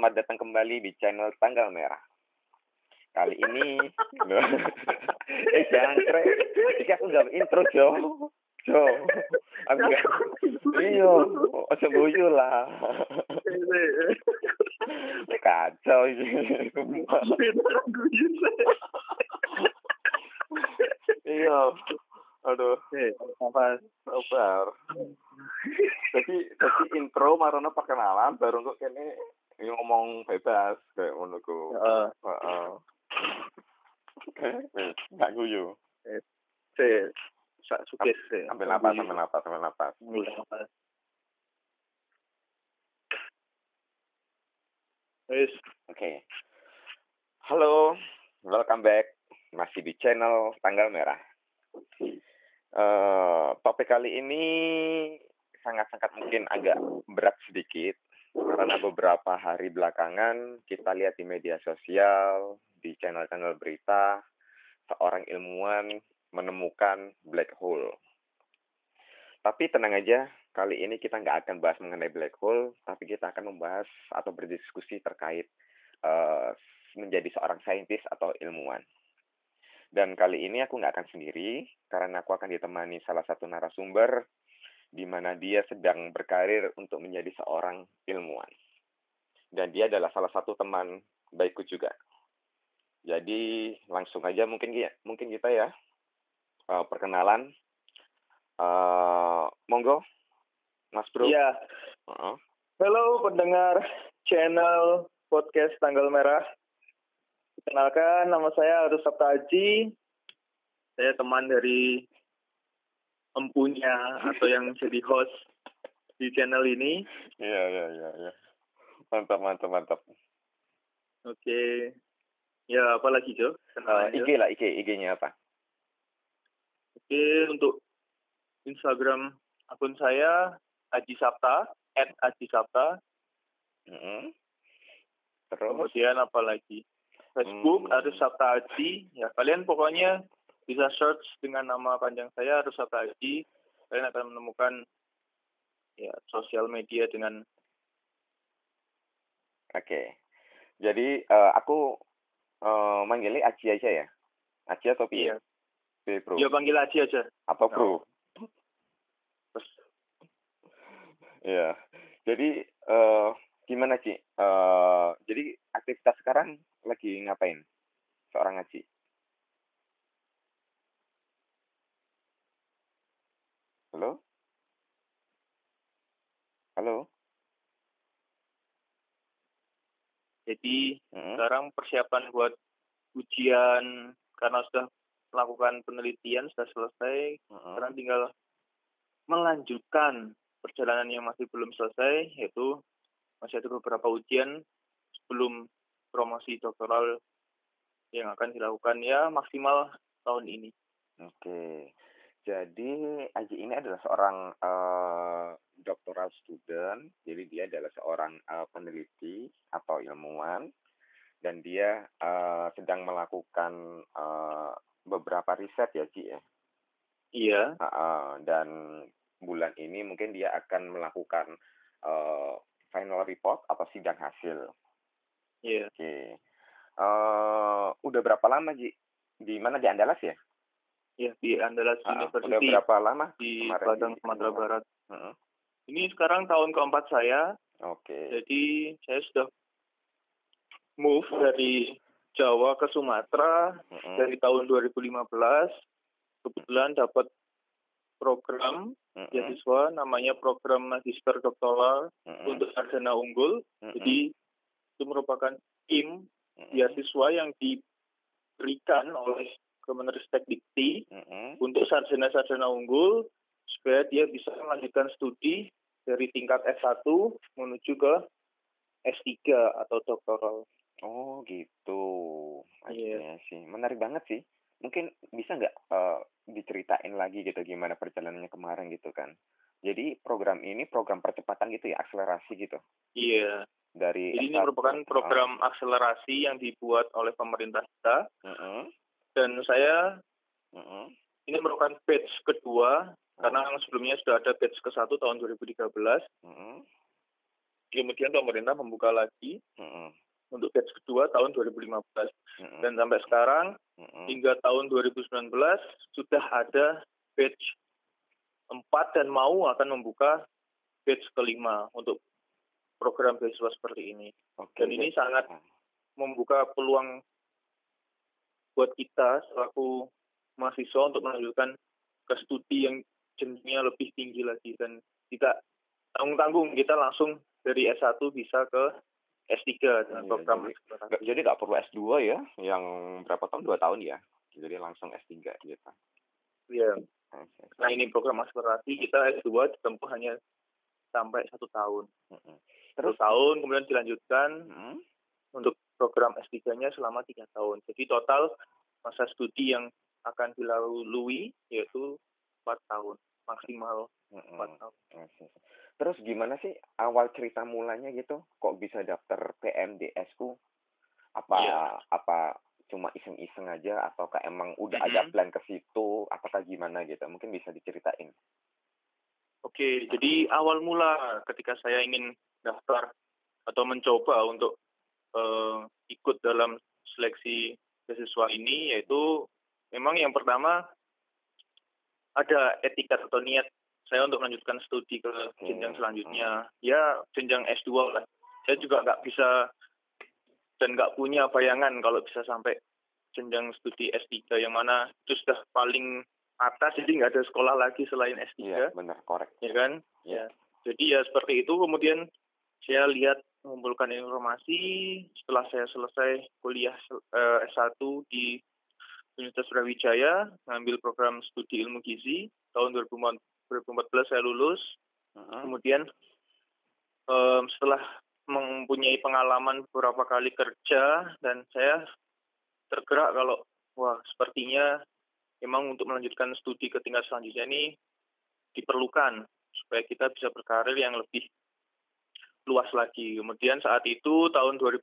Selamat datang kembali di channel Tanggal Merah. Kali ini, jangan krek. Jika aku nggak intro Jo, aku nggak. Iyo, ojo guyu lah. Kacau ini. Iyo, aduh, sabar. Jadi intro marono perkenalan baru kok kene. Ini ngomong bebas kayak menurutku. Nggak guyu. Ambil napas. Oke. Halo, welcome back. Masih di channel Tanggal Merah. Topik kali ini sangat mungkin agak berat sedikit. Karena beberapa hari belakangan kita lihat di media sosial, di channel-channel berita, seorang ilmuwan menemukan black hole. Tapi tenang aja, kali ini kita nggak akan bahas mengenai black hole, tapi kita akan membahas atau berdiskusi terkait menjadi seorang saintis atau ilmuwan. Dan kali ini aku nggak akan sendiri, karena aku akan ditemani salah satu narasumber, di mana dia sedang berkarir untuk menjadi seorang ilmuwan. Dan dia adalah salah satu teman baikku juga. Jadi langsung aja mungkin kita ya perkenalan. Monggo, Mas Bro. Iya. Halo pendengar channel podcast Tanggal Merah. Perkenalkan, nama saya Arif Sabta Aji. Saya teman dari empunya atau yang jadi host di channel ini. Iya. Mantap. Oke. Ya, apa lagi, Jo? IG-nya apa? Oke, untuk Instagram akun saya Aji Sabta, @ajisabta. Terus kemudian apa lagi? Facebook Arif Sabta Aji. Ya, kalian pokoknya bisa search dengan nama panjang saya, Arif Sabta Aji. Kalian akan menemukan ya sosial media dengan... Oke. Jadi, aku manggilnya Aji aja ya? Aji atau Pi? Iya. Pi, Bro. Ya, panggil Aji aja. Atau Bro. Iya. Jadi, gimana, Ci? Jadi, aktivitas sekarang lagi ngapain? Seorang Aji. Halo. Jadi sekarang persiapan buat ujian karena sudah melakukan penelitian sudah selesai. Sekarang tinggal melanjutkan perjalanan yang masih belum selesai, yaitu masih ada beberapa ujian sebelum promosi doktoral yang akan dilakukan ya maksimal tahun ini. Oke. Jadi Aji ini adalah seorang doctoral student, jadi dia adalah seorang peneliti atau ilmuwan, dan dia sedang melakukan beberapa riset ya, Ci ya. Iya. Dan bulan ini mungkin dia akan melakukan final report atau sidang hasil. Iya. Oke. Udah berapa lama, Ji? Di mana, di Andalas ya? Ya, di Andalas University. Udah berapa lama? Di Padang, Sumatera Barat. Ini sekarang tahun keempat saya. Oke. Jadi saya sudah move dari Jawa ke Sumatera dari tahun 2015. Kebetulan dapat program beasiswa namanya program Magister Doktor untuk Arjuna Unggul. Jadi itu merupakan tim beasiswa yang diberikan oleh Kemenristek Dikti untuk sarjana-sarjana unggul supaya dia bisa melanjutkan studi dari tingkat S1 menuju ke S3 atau doktoral. Oh gitu. Akhirnya sih menarik banget sih. Mungkin bisa nggak diceritain lagi gitu gimana perjalanannya kemarin gitu kan? Jadi program ini program percepatan gitu ya, akselerasi gitu. Iya. Dari jadi S1, ini merupakan program akselerasi yang dibuat oleh pemerintah kita. Dan saya ini merupakan batch kedua karena sebelumnya sudah ada batch ke-1 tahun 2013. Kemudian pemerintah membuka lagi untuk batch kedua tahun 2015. Dan sampai sekarang hingga tahun 2019 sudah ada batch 4 dan mau akan membuka batch kelima untuk program beasiswa seperti ini. Okay. Dan ini sangat membuka peluang buat kita selaku mahasiswa untuk melanjutkan ke studi yang jenjangnya lebih tinggi lagi, dan tidak tanggung-tanggung kita langsung dari S1 bisa ke S3 dengan program. Jadi nggak perlu S2 ya, yang berapa tahun? 2 tahun ya, jadi langsung S3 gitu. Iya. Nah ini program akselerasi kita S2 ditempuh hanya sampai 1 tahun. Terus 1 tahun kemudian dilanjutkan untuk program S3-nya selama 3 tahun. Jadi total masa studi yang akan dilalui yaitu 4 tahun, maksimal 4 tahun. Terus gimana sih awal cerita mulanya gitu? Kok bisa daftar PMDSU? Apa cuma iseng-iseng aja, ataukah emang udah ada plan ke situ? Apakah gimana gitu? Mungkin bisa diceritain. Oke, jadi awal mula ketika saya ingin daftar atau mencoba untuk ikut dalam seleksi beasiswa ini, yaitu memang yang pertama ada etikat atau niat saya untuk melanjutkan studi ke jenjang selanjutnya. Ya, jenjang S2 lah. Saya juga nggak bisa dan nggak punya bayangan kalau bisa sampai jenjang studi S3, yang mana itu sudah paling atas, jadi nggak ada sekolah lagi selain S3. Iya, benar, korek. Ya kan? Iya. Ya. Jadi ya seperti itu, kemudian saya lihat mengumpulkan informasi setelah saya selesai kuliah S1 di Universitas Brawijaya, ngambil program studi ilmu gizi. Tahun 2014 saya lulus. Kemudian setelah mempunyai pengalaman beberapa kali kerja, dan saya tergerak kalau wah sepertinya memang untuk melanjutkan studi ke tingkat selanjutnya ini diperlukan supaya kita bisa berkarir yang lebih luas lagi. Kemudian saat itu tahun 2015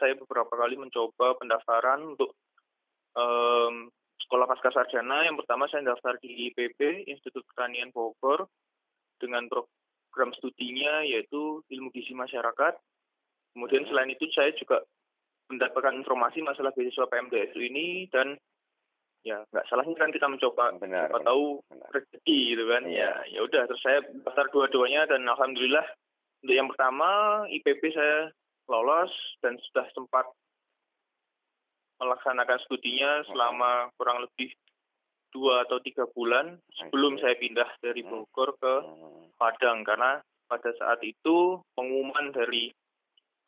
saya beberapa kali mencoba pendaftaran untuk sekolah pasca sarjana. Yang pertama saya daftar di IPB, Institut Pertanian Bogor, dengan program studinya yaitu ilmu gizi masyarakat. Kemudian selain itu saya juga mendapatkan informasi masalah beasiswa PMDSU ini, dan ya nggak salahnya kan kita mencoba, siapa tahu rezeki gitu kan. Ya udah, terus saya daftar dua-duanya, dan alhamdulillah untuk yang pertama IPB saya lolos dan sudah sempat melaksanakan studinya selama kurang lebih 2 atau 3 bulan sebelum saya pindah dari Bogor ke Padang, karena pada saat itu pengumuman dari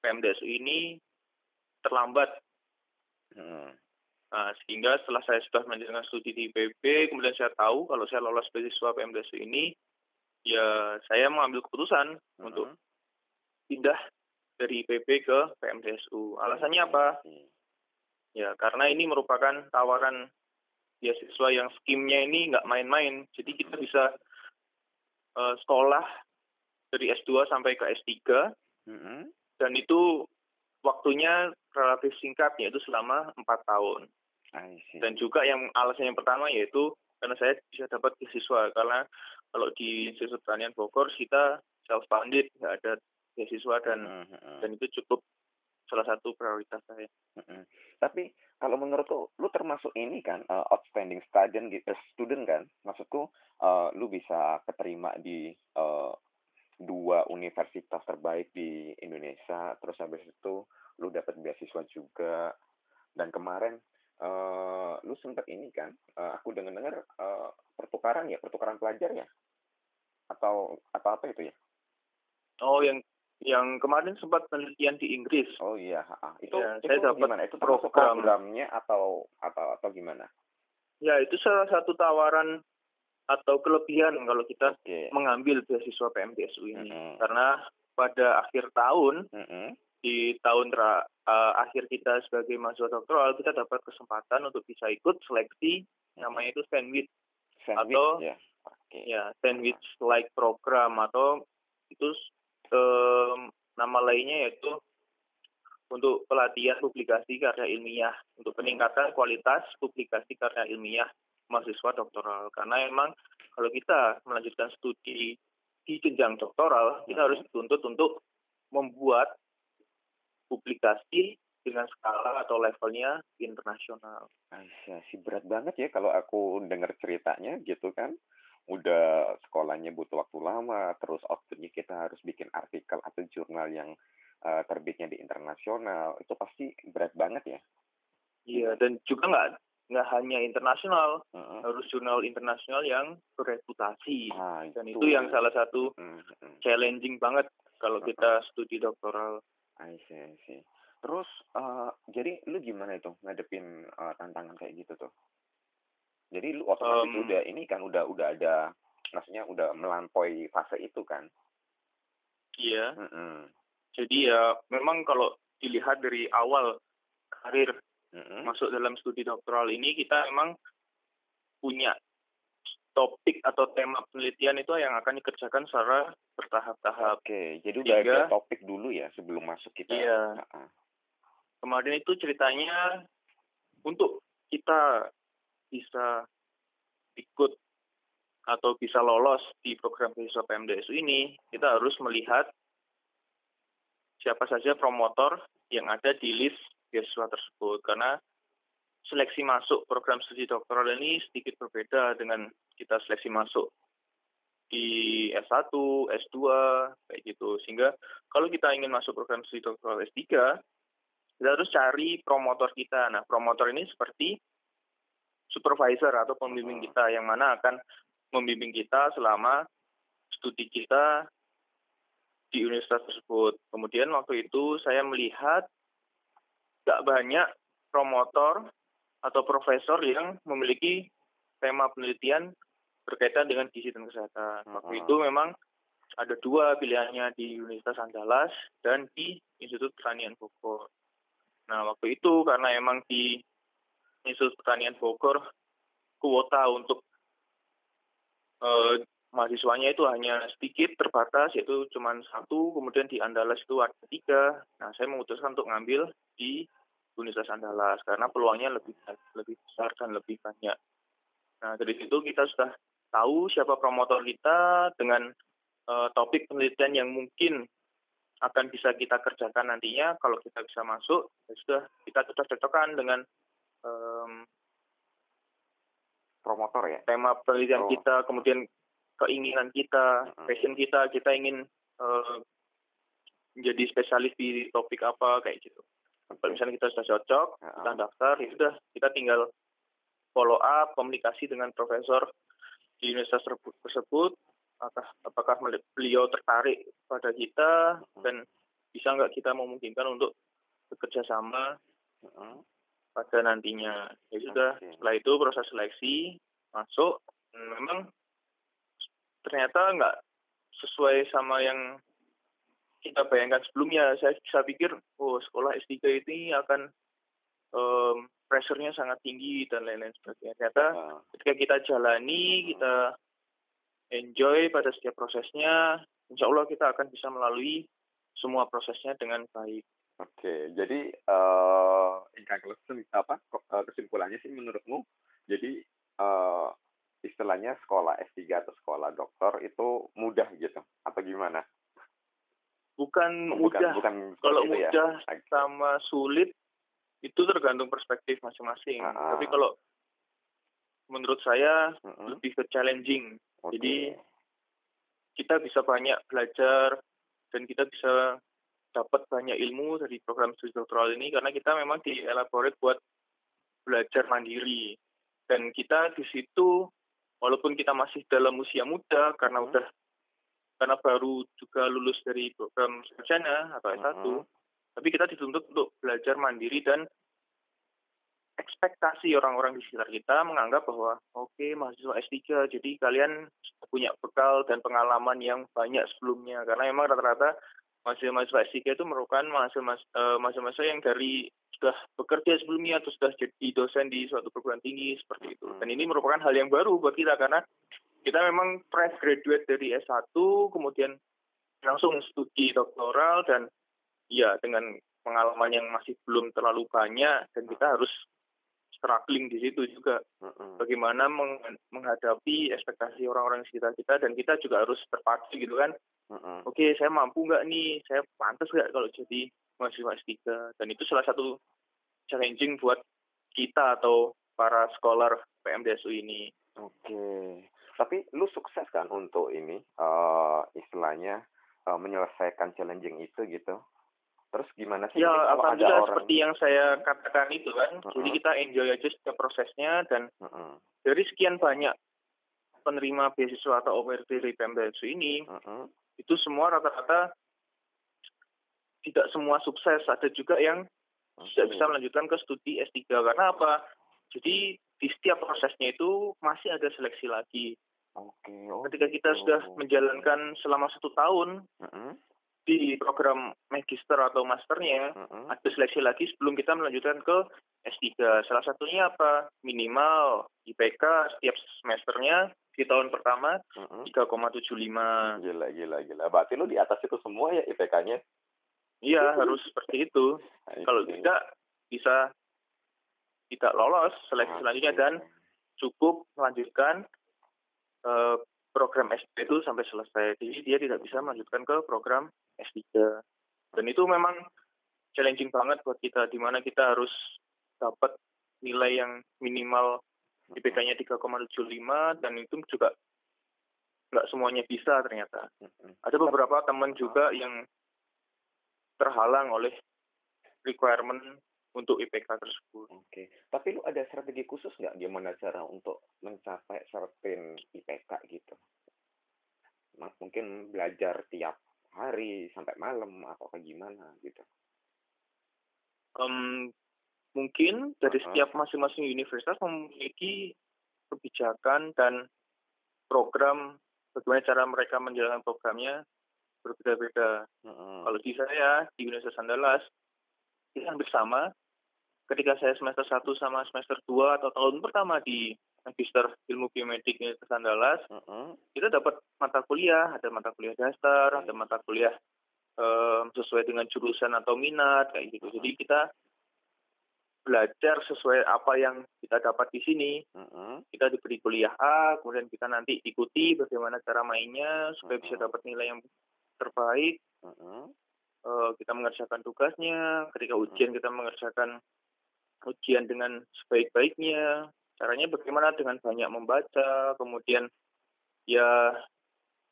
PMDSU ini terlambat. Nah, sehingga setelah saya sudah menjalankan studi di IPB, kemudian saya tahu kalau saya lolos beasiswa PMDSU ini, ya saya mengambil keputusan untuk pindah dari IPB ke PMDSU. Alasannya apa? Ya, karena ini merupakan tawaran beasiswa yang skimnya ini nggak main-main. Jadi kita bisa sekolah dari S2 sampai ke S3. Dan itu waktunya relatif singkat, yaitu selama 4 tahun. Dan juga yang alasan yang pertama yaitu karena saya bisa dapat beasiswa. Karena kalau di Institut Pertanian Bogor, kita self-funded, nggak ada beasiswa, dan itu cukup salah satu prioritas saya. Tapi kalau menurutku, lu termasuk ini kan outstanding student kan? Maksudku, lu bisa keterima di 2 universitas terbaik di Indonesia. Terus habis itu lu dapat beasiswa juga. Dan kemarin lu sempat ini kan? Aku dengar pertukaran pelajar ya? Atau apa itu ya? Oh, yang kemarin sempat penelitian di Inggris. Oh iya, itu saya dapat gimana? Itu programnya atau gimana? Ya, itu salah satu tawaran atau kelebihan kalau kita mengambil beasiswa PMDSU ini, karena pada akhir tahun di tahun akhir kita sebagai mahasiswa doktoral, kita dapat kesempatan untuk bisa ikut seleksi, namanya itu sandwich atau ya sandwich like program, atau itu nama lainnya yaitu untuk pelatihan publikasi karya ilmiah, untuk peningkatan kualitas publikasi karya ilmiah mahasiswa doktoral. Karena memang kalau kita melanjutkan studi di jenjang doktoral, kita harus dituntut untuk membuat publikasi dengan skala atau levelnya internasional. Sih berat banget ya kalau aku dengar ceritanya gitu kan. Udah sekolahnya butuh waktu lama, terus outputnya kita harus bikin artikel atau jurnal yang terbitnya di internasional. Itu pasti berat banget ya. Iya, dan juga nggak hanya internasional, harus jurnal internasional yang bereputasi. Dan itu yang salah satu challenging banget kalau kita studi doktoral. I see. Terus, jadi lu gimana itu ngadepin tantangan kayak gitu tuh? Jadi lu otomatis udah ada, maksudnya udah melampaui fase itu kan? Iya. Jadi ya memang kalau dilihat dari awal karir masuk dalam studi doktoral ini, kita memang punya topik atau tema penelitian itu yang akan dikerjakan secara bertahap-tahap. Oke, jadi udah ada topik dulu ya sebelum masuk kita. Iya. Kemarin itu ceritanya untuk kita bisa ikut atau bisa lolos di program beasiswa PMDSU ini, kita harus melihat siapa saja promotor yang ada di list beasiswa tersebut, karena seleksi masuk program studi doktoral ini sedikit berbeda dengan kita seleksi masuk di S1, S2, kayak gitu. Sehingga kalau kita ingin masuk program studi doktoral S3, kita harus cari promotor kita. Nah, promotor ini seperti supervisor atau pembimbing kita, yang mana akan membimbing kita selama studi kita di universitas tersebut. Kemudian waktu itu saya melihat gak banyak promotor atau profesor yang memiliki tema penelitian berkaitan dengan gizi dan kesehatan. Waktu itu memang ada dua pilihannya, di Universitas Andalas dan di Institut Pertanian Bogor. Nah, waktu itu karena emang di Institut Pertanian Bogor kuota untuk mahasiswanya itu hanya sedikit, terbatas, yaitu cuma satu, kemudian di Andalas itu ada 3. Nah, saya memutuskan untuk ngambil di Universitas Andalas karena peluangnya lebih besar dan lebih banyak. Nah, dari situ kita sudah tahu siapa promotor kita dengan topik penelitian yang mungkin akan bisa kita kerjakan nantinya kalau kita bisa masuk. Ya sudah, kita cocok-cocokkan dengan promotor ya. Tema penelitian kita, kemudian keinginan kita, passion kita ingin menjadi spesialis di topik apa, kayak gitu. Kalau misalnya kita sudah cocok, kita daftar, ya sudah, kita tinggal follow up, komunikasi dengan profesor di universitas tersebut, apakah beliau tertarik pada kita, dan bisa nggak kita memungkinkan untuk bekerja sama pada nantinya. Ya sudah, setelah itu proses seleksi, masuk, memang ternyata nggak sesuai sama yang kita bayangkan sebelumnya. Saya pikir, sekolah S3 ini akan pressure-nya sangat tinggi dan lain-lain sebagainya. Ternyata ketika kita jalani, kita enjoy pada setiap prosesnya, insya Allah kita akan bisa melalui semua prosesnya dengan baik. Oke, jadi kesimpulannya sih menurutmu, jadi istilahnya sekolah S3 atau sekolah doktor itu mudah gitu, atau gimana? Bukan kalau gitu mudah ya. Sama sulit itu tergantung perspektif masing-masing. Tapi kalau menurut saya lebih ke challenging. Okay. Jadi kita bisa banyak belajar dan kita bisa dapat banyak ilmu dari program studi doktoral ini karena kita memang dielaborate buat belajar mandiri. Dan kita di situ walaupun kita masih dalam usia muda karena karena baru juga lulus dari program sarjana atau S1, tapi kita dituntut untuk belajar mandiri dan ekspektasi orang-orang di sekitar kita menganggap bahwa mahasiswa S3, jadi kalian punya bekal dan pengalaman yang banyak sebelumnya. Karena memang rata-rata mahasiswa S3 itu merupakan mahasiswa yang dari sudah bekerja sebelumnya atau sudah jadi dosen di suatu perguruan tinggi seperti itu. Dan ini merupakan hal yang baru buat kita karena kita memang fresh graduate dari S1, kemudian langsung studi doktoral, dan ya dengan pengalaman yang masih belum terlalu banyak, dan kita harus struggling di situ juga. Bagaimana menghadapi ekspektasi orang-orang sekitar kita, dan kita juga harus terpacu gitu kan. Oke, saya mampu nggak nih, saya pantas nggak kalau jadi mahasiswa S3. Dan itu salah satu challenging buat kita atau para scholar PMDSU ini. Oke, tapi lu sukses kan untuk ini, istilahnya menyelesaikan challenging itu gitu. Terus gimana sih? Ya, alhamdulillah seperti yang saya katakan itu kan. Jadi kita enjoy aja setiap prosesnya. Dan dari sekian banyak penerima beasiswa atau OPRD dari PMDSU ini, itu semua rata-rata tidak semua sukses. Ada juga yang tidak bisa melanjutkan ke studi S3. Karena apa? Jadi di setiap prosesnya itu masih ada seleksi lagi. Ketika kita sudah menjalankan selama 1 tahun, di program magister atau masternya, ada seleksi lagi sebelum kita melanjutkan ke S3. Salah satunya apa? Minimal IPK setiap semesternya di tahun pertama 3,75. Gila. Berarti lu di atas itu semua ya IPK-nya? Iya, harus seperti itu. Kalau tidak, bisa tidak lolos seleksi selanjutnya dan cukup melanjutkan program S3 itu sampai selesai. Jadi dia tidak bisa melanjutkan ke program S3. Dan itu memang challenging banget buat kita, di mana kita harus dapat nilai yang minimal IPK-nya 3,75, dan itu juga nggak semuanya bisa ternyata. Ada beberapa teman juga yang terhalang oleh requirement untuk IPK tersebut. Oke. Tapi lu ada strategi khusus nggak gimana cara untuk mencapai certain IPK gitu? Mungkin belajar tiap hari sampai malam atau kayak gimana gitu? Mungkin dari setiap masing-masing universitas memiliki kebijakan dan program bagaimana cara mereka menjalankan programnya berbeda-beda. Kalau di saya di Universitas Andalas itu hampir sama. Ketika saya semester 1 sama semester 2 atau tahun pertama di Magister Ilmu Biomedik Universitas Andalas, kita dapat mata kuliah, ada mata kuliah dasar, ada mata kuliah sesuai dengan jurusan atau minat, kayak gitu. Jadi kita belajar sesuai apa yang kita dapat di sini. Kita diberi kuliah A, kemudian kita nanti ikuti bagaimana cara mainnya supaya bisa dapat nilai yang terbaik. Kita mengerjakan tugasnya, ketika ujian kita mengerjakan ujian dengan sebaik-baiknya. Caranya bagaimana? Dengan banyak membaca, kemudian ya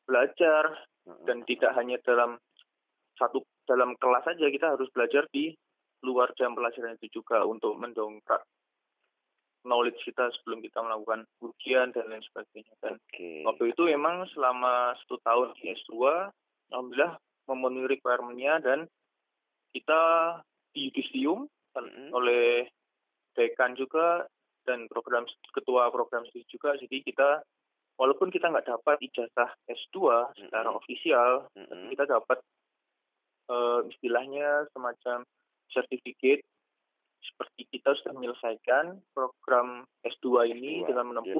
belajar, dan tidak hanya dalam kelas saja, kita harus belajar di luar jam pelajaran itu juga untuk mendongkrak knowledge kita sebelum kita melakukan ujian dan lain sebagainya. Dan waktu itu memang selama 1 tahun di S2, alhamdulillah memenuhi requirement-nya, dan kita di yudisium oleh dekan juga dan ketua program studi juga. Jadi kita walaupun kita nggak dapat ijazah S2 secara ofisial, kita dapat istilahnya semacam sertifikat seperti kita sudah menyelesaikan program S2 ini dengan menempuh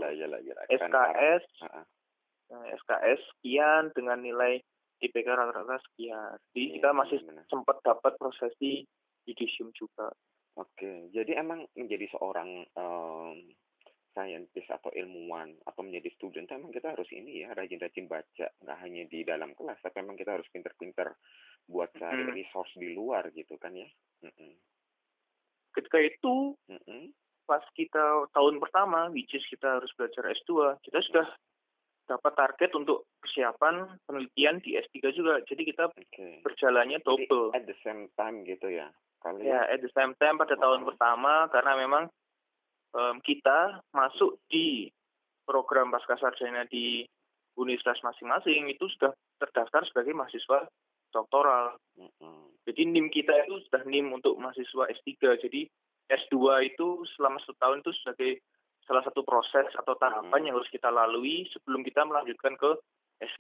SKS SKS sekian dengan nilai IPK rata-rata sekian. Jadi kita masih sempat dapat prosesi yudisium juga. Oke, jadi emang menjadi seorang scientist atau ilmuwan atau menjadi student, emang kita harus ini ya, rajin-rajin baca. Nggak hanya di dalam kelas, tapi emang kita harus pinter-pinter buat cari resource di luar gitu kan ya. Ketika itu, pas kita tahun pertama, which is kita harus belajar S2, kita sudah dapat target untuk persiapan penelitian di S3 juga. Jadi kita berjalannya double. Jadi at the same time gitu ya? Ya, at the same time pada tahun pertama, karena memang kita masuk di program pascasarjana di universitas masing-masing itu sudah terdaftar sebagai mahasiswa doktoral. Jadi NIM kita itu sudah NIM untuk mahasiswa S3. Jadi S2 itu selama 1 tahun itu sebagai salah satu proses atau tahapan yang harus kita lalui sebelum kita melanjutkan ke S3.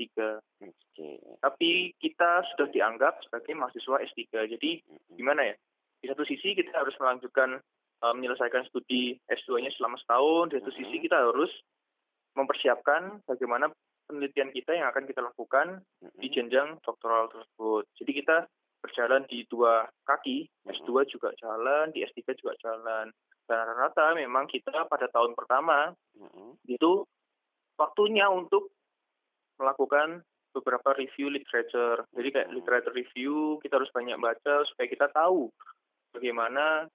Tapi kita sudah dianggap sebagai mahasiswa S3. Jadi gimana ya? Di satu sisi kita harus melanjutkan menyelesaikan studi S2-nya selama 1 tahun. Di satu sisi kita harus mempersiapkan bagaimana penelitian kita yang akan kita lakukan di jenjang doktoral tersebut. Jadi kita berjalan di 2 kaki, S2 juga jalan, di S3 juga jalan. Dan rata-rata memang kita pada tahun pertama itu waktunya untuk melakukan beberapa review literature. Jadi kayak literature review, kita harus banyak baca supaya kita tahu bagaimana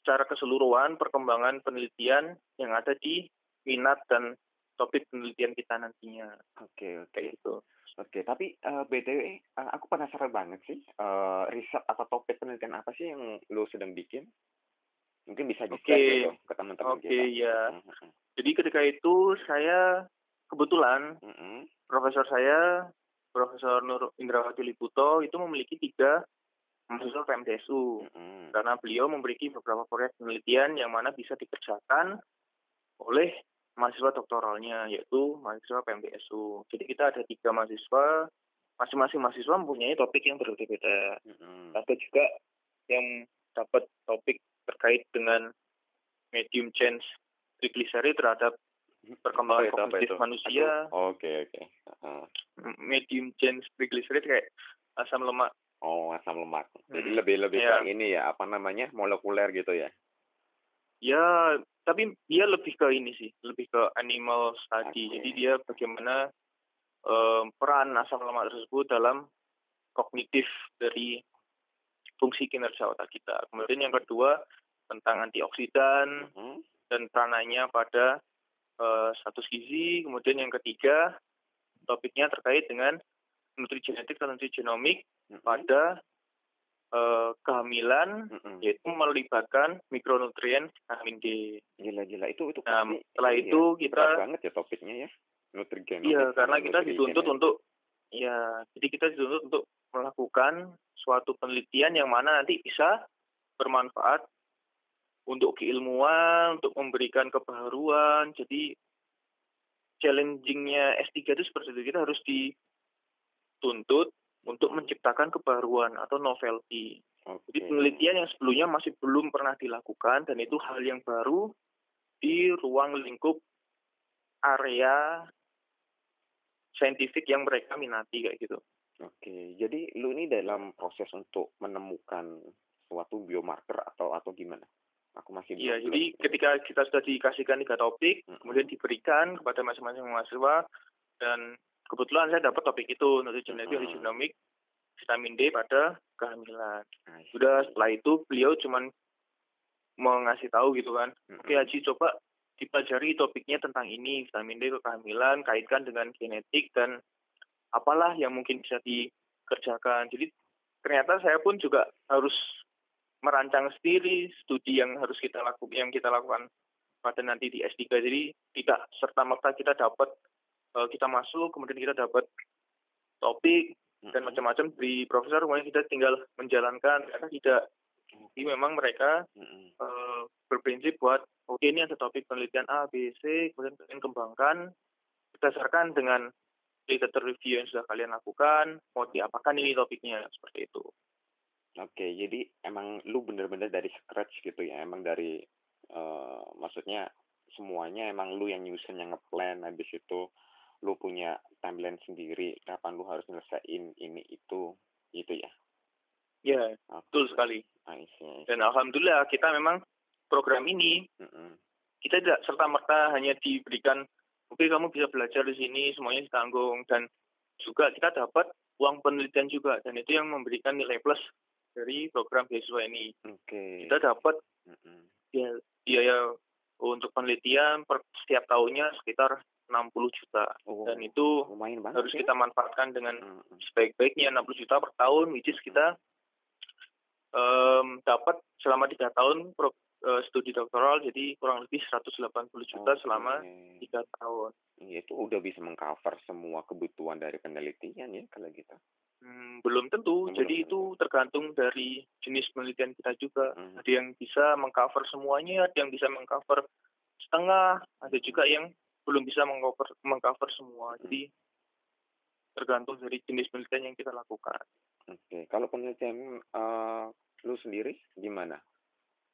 secara keseluruhan perkembangan penelitian yang ada di minat dan topik penelitian kita nantinya. Oke. Gitu. Oke, tapi BTW aku penasaran banget sih, riset atau topik penelitian apa sih yang lo sedang bikin? Mungkin bisa di-share gitu ke teman-teman kita. Oke, ya. Mm-hmm. Jadi ketika itu saya kebetulan profesor saya, Profesor Nur Indrawati Liputo, itu memiliki 3 mahasiswa PMDSU. Karena beliau memiliki beberapa proyek penelitian yang mana bisa dikerjakan oleh mahasiswa doktoralnya, yaitu mahasiswa PMDSU. Jadi kita ada 3 mahasiswa, masing-masing mahasiswa mempunyai topik yang berbeda-beda. Ada juga yang dapat topik terkait dengan medium change triglyceride terhadap perkembangan kognitif manusia. Oke. Medium change triglyceride kayak asam lemak. Oh, asam lemak. Jadi lebih kayak ini ya, apa namanya, molekuler gitu ya? Ya, tapi dia lebih ke ini sih, lebih ke animal study. Okay. Jadi dia bagaimana peran asam lemak tersebut dalam kognitif dari fungsi kinerja otak kita. Kemudian yang kedua tentang antioksidan dan peranannya pada status gizi. Kemudian yang ketiga topiknya terkait dengan nutrigenetik dan nutrigenomik pada kehamilan, yaitu melibatkan mikronutrien vitamin D. Gila itu. Nah, setelah itu kita banget ya topiknya ya, nutrigenomik. Iya, karena kita dituntut untuk melakukan suatu penelitian yang mana nanti bisa bermanfaat untuk keilmuan, untuk memberikan kebaharuan. Jadi challenging-nya S3 itu seperti itu, kita harus dituntut untuk menciptakan kebaruan atau novelty. Jadi penelitian yang sebelumnya masih belum pernah dilakukan, dan itu hal yang baru di ruang lingkup area saintifik yang mereka minati kayak gitu. Oke, jadi lu ini dalam proses untuk menemukan suatu biomarker atau gimana? Aku masih belum. Iya, jadi ketika kita sudah dikasihkan 3 topik, kemudian diberikan kepada masing-masing mahasiswa, dan kebetulan saya dapat topik itu, nutrigenetik, genomik, vitamin D pada kehamilan. Sudah setelah itu beliau cuman mau ngasih tahu gitu kan. Oke, Haji, coba dipelajari topiknya tentang ini, vitamin D ke kehamilan, kaitkan dengan genetik dan apalah yang mungkin bisa dikerjakan. Jadi ternyata saya pun juga harus merancang sendiri studi yang harus kita lakukan pada nanti di S3. Jadi tidak serta-merta kita masuk, kemudian kita dapat topik dan macam-macam dari profesor, kemudian kita tinggal menjalankan. Ternyata tidak. Jadi memang mereka berprinsip buat ini ada topik penelitian A, B, C, kemudian kalian kembangkan berdasarkan dengan literature review yang sudah kalian lakukan, mau diapakan ini topiknya, seperti itu. Oke, jadi emang lu bener-bener dari scratch gitu ya, emang dari, maksudnya semuanya emang lu yang nyusun, yang ngeplan, habis itu lu punya timeline sendiri, kapan lu harus nyelesain ini, itu, gitu ya? Iya, betul sekali. Dan alhamdulillah kita memang program ini, kita tidak serta-merta hanya diberikan oke, kamu bisa belajar di sini, semuanya ditanggung. Dan juga kita dapat uang penelitian juga. Dan itu yang memberikan nilai plus dari program beasiswa ini. Kita dapat biaya untuk penelitian per setiap tahunnya sekitar 60 juta. Dan itu harus kita manfaatkan dengan sebaik-baiknya. 60 juta per tahun, which is kita dapat selama 3 tahun studi doktoral, jadi kurang lebih 180 juta selama 3 tahun. Iya, itu udah bisa mengcover semua kebutuhan dari penelitian ya kalau kita? Belum tentu, jadi itu tergantung dari jenis penelitian kita juga. Ada yang bisa mengcover semuanya, ada yang bisa mengcover setengah, ada juga yang belum bisa mengcover semua. Jadi tergantung dari jenis penelitian yang kita lakukan. Oke, kalau penelitian lu sendiri gimana?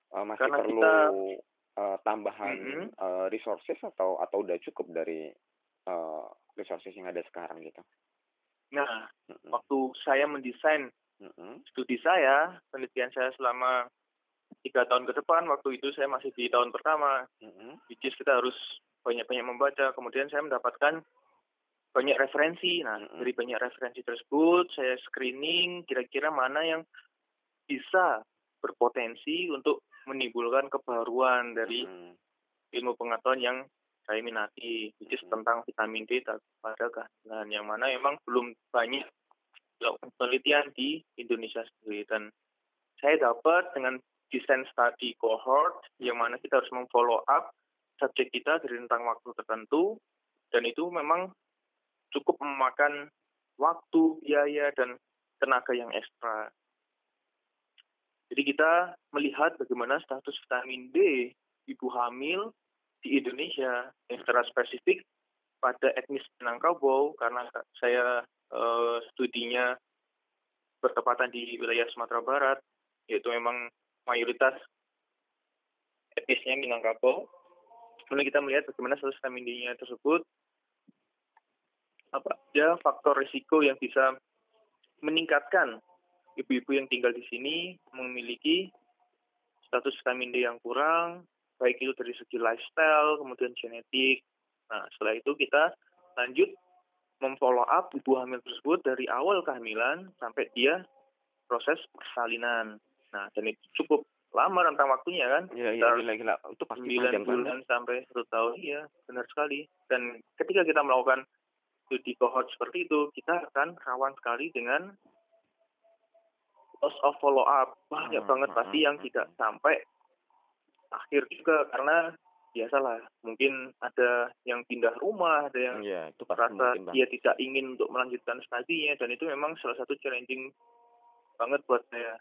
Masih karena perlu kita, tambahan resources atau udah cukup dari resources yang ada sekarang gitu? Nah, waktu saya mendesain studi saya, penelitian saya selama 3 tahun ke depan, waktu itu saya masih di tahun pertama, which is kita harus banyak-banyak membaca. Kemudian saya mendapatkan banyak referensi. Nah, dari banyak referensi tersebut saya screening kira-kira mana yang bisa berpotensi untuk menimbulkan kebaruan dari ilmu pengetahuan yang saya minati, which is tentang vitamin D pada kehamilan, yang mana memang belum banyak dilakukan penelitian di Indonesia sendiri. Dan saya dapat dengan desain study cohort yang mana kita harus memfollow up subjek kita dari rentang waktu tertentu, dan itu memang cukup memakan waktu, biaya, dan tenaga yang ekstra. Jadi kita melihat bagaimana status vitamin D ibu hamil di Indonesia, yang secara spesifik pada etnis Minangkabau, karena saya studinya bertepatan di wilayah Sumatera Barat, yaitu memang mayoritas etnisnya Minangkabau. Kemudian kita melihat bagaimana status vitamin D-nya tersebut, apa aja faktor risiko yang bisa meningkatkan ibu-ibu yang tinggal di sini memiliki status vitamin D yang kurang, baik itu dari segi lifestyle, kemudian genetik. Nah, setelah itu kita lanjut memfollow up ibu hamil tersebut dari awal kehamilan sampai dia proses persalinan. Nah, dan itu cukup lama rentang waktunya kan. Gila. Itu pasti 9 bulan sampai 1 tahun, iya, benar sekali. Dan ketika kita melakukan studi cohort seperti itu, kita akan rawan sekali dengan loss of follow up. Banyak banget pasti yang tidak sampai akhir juga, karena biasalah mungkin ada yang pindah rumah, ada yang itu merasa dia tidak ingin untuk melanjutkan studinya, dan itu memang salah satu challenging banget buat saya.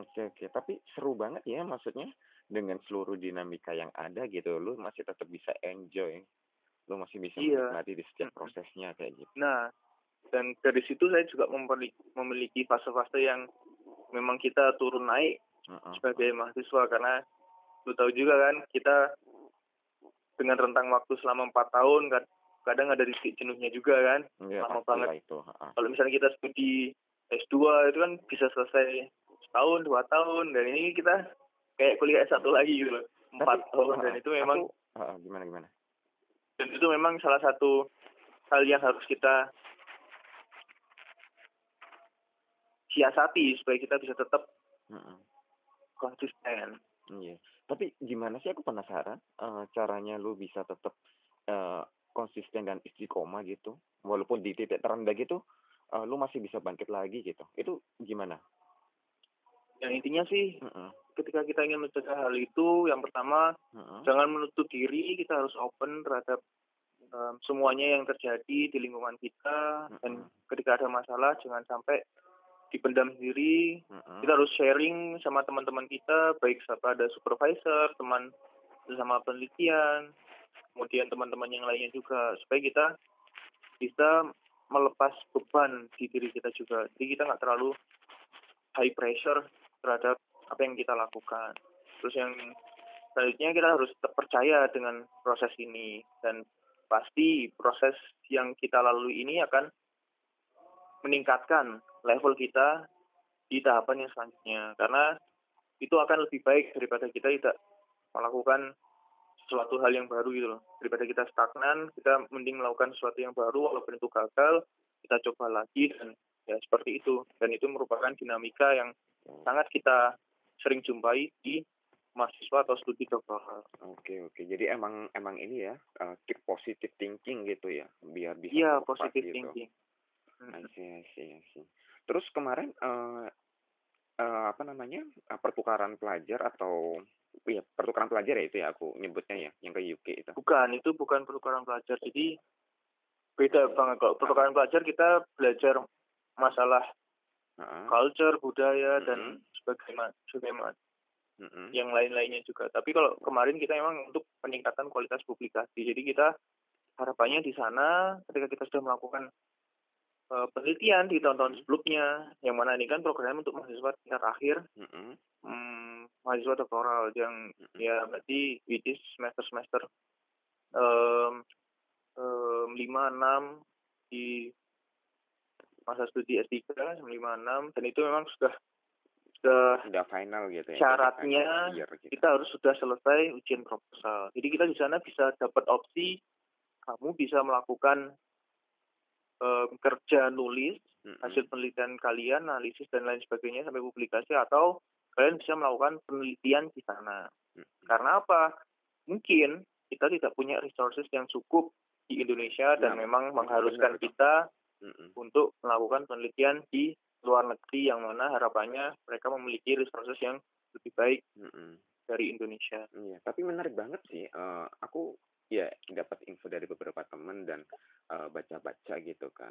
Oke. Tapi seru banget ya, maksudnya dengan seluruh dinamika yang ada gitu, lu masih tetap bisa enjoy. Lo masih bisa menikmati di setiap prosesnya kayak gitu. Nah, dan dari situ saya juga memiliki fase-fase yang memang kita turun naik sebagai mahasiswa, karena lo tahu juga kan, kita dengan rentang waktu selama 4 tahun kadang ada titik jenuhnya juga kan. Lama banget itu. Kalau misalnya kita studi S2 itu kan bisa selesai setahun, 2 tahun, dan ini kita kayak kuliah S1 lagi gitu loh. 4 tahun, dan itu memang gimana? Dan itu memang salah satu hal yang harus kita siasati supaya kita bisa tetap konsisten. Iya. Tapi gimana sih, aku penasaran caranya lu bisa tetap konsisten dan istiqomah gitu, walaupun di titik terendah gitu, lu masih bisa bangkit lagi gitu. Itu gimana? Yang intinya sih, ketika kita ingin mencegah hal itu, yang pertama jangan menutup diri, kita harus open terhadap semuanya yang terjadi di lingkungan kita, dan ketika ada masalah jangan sampai dipendam sendiri. Kita harus sharing sama teman-teman kita, baik pada supervisor, teman sesama penelitian, kemudian teman-teman yang lainnya juga, supaya kita bisa melepas beban di diri kita juga. Jadi kita nggak terlalu high pressure terhadap apa yang kita lakukan. Terus yang selanjutnya, kita harus tetap percaya dengan proses ini, dan pasti proses yang kita lalui ini akan meningkatkan level kita di tahapan yang selanjutnya, karena itu akan lebih baik daripada kita tidak melakukan sesuatu hal yang baru gitu loh. Daripada kita stagnan, kita mending melakukan sesuatu yang baru, walaupun itu gagal kita coba lagi, dan ya seperti itu. Dan itu merupakan dinamika yang sangat kita sering jumpai di mahasiswa atau studi doktoral. Oke. Jadi emang ini ya, keep positive thinking gitu ya, biar bisa positive gitu. Thinking. I see. Terus kemarin pertukaran pelajar itu ya aku nyebutnya ya, yang ke UK itu. Bukan pertukaran pelajar. Jadi beda banget. Kalau pertukaran pelajar kita belajar masalah culture, budaya, dan sebagaimana yang lain-lainnya juga. Tapi kalau kemarin kita memang untuk peningkatan kualitas publikasi. Jadi kita harapannya di sana, ketika kita sudah melakukan penelitian di tahun-tahun sebelumnya, yang mana ini kan program untuk mahasiswa tingkat akhir, mahasiswa doktoral, yang ya berarti it is semester-semester 5-6 di masa studi S3 5-6, dan itu memang sudah final gitu ya. Syaratnya kita harus sudah selesai ujian proposal. Jadi kita di sana bisa dapat opsi, kamu bisa melakukan kerja nulis, hasil penelitian kalian, analisis dan lain sebagainya sampai publikasi, atau kalian bisa melakukan penelitian di sana. Karena apa? Mungkin kita tidak punya resources yang cukup di Indonesia dan memang mengharuskan kita untuk melakukan penelitian di luar negeri, yang mana harapannya mereka memiliki resources yang lebih baik dari Indonesia. Iya, tapi menarik banget sih. Aku ya dapat info dari beberapa teman dan baca-baca gitu kan.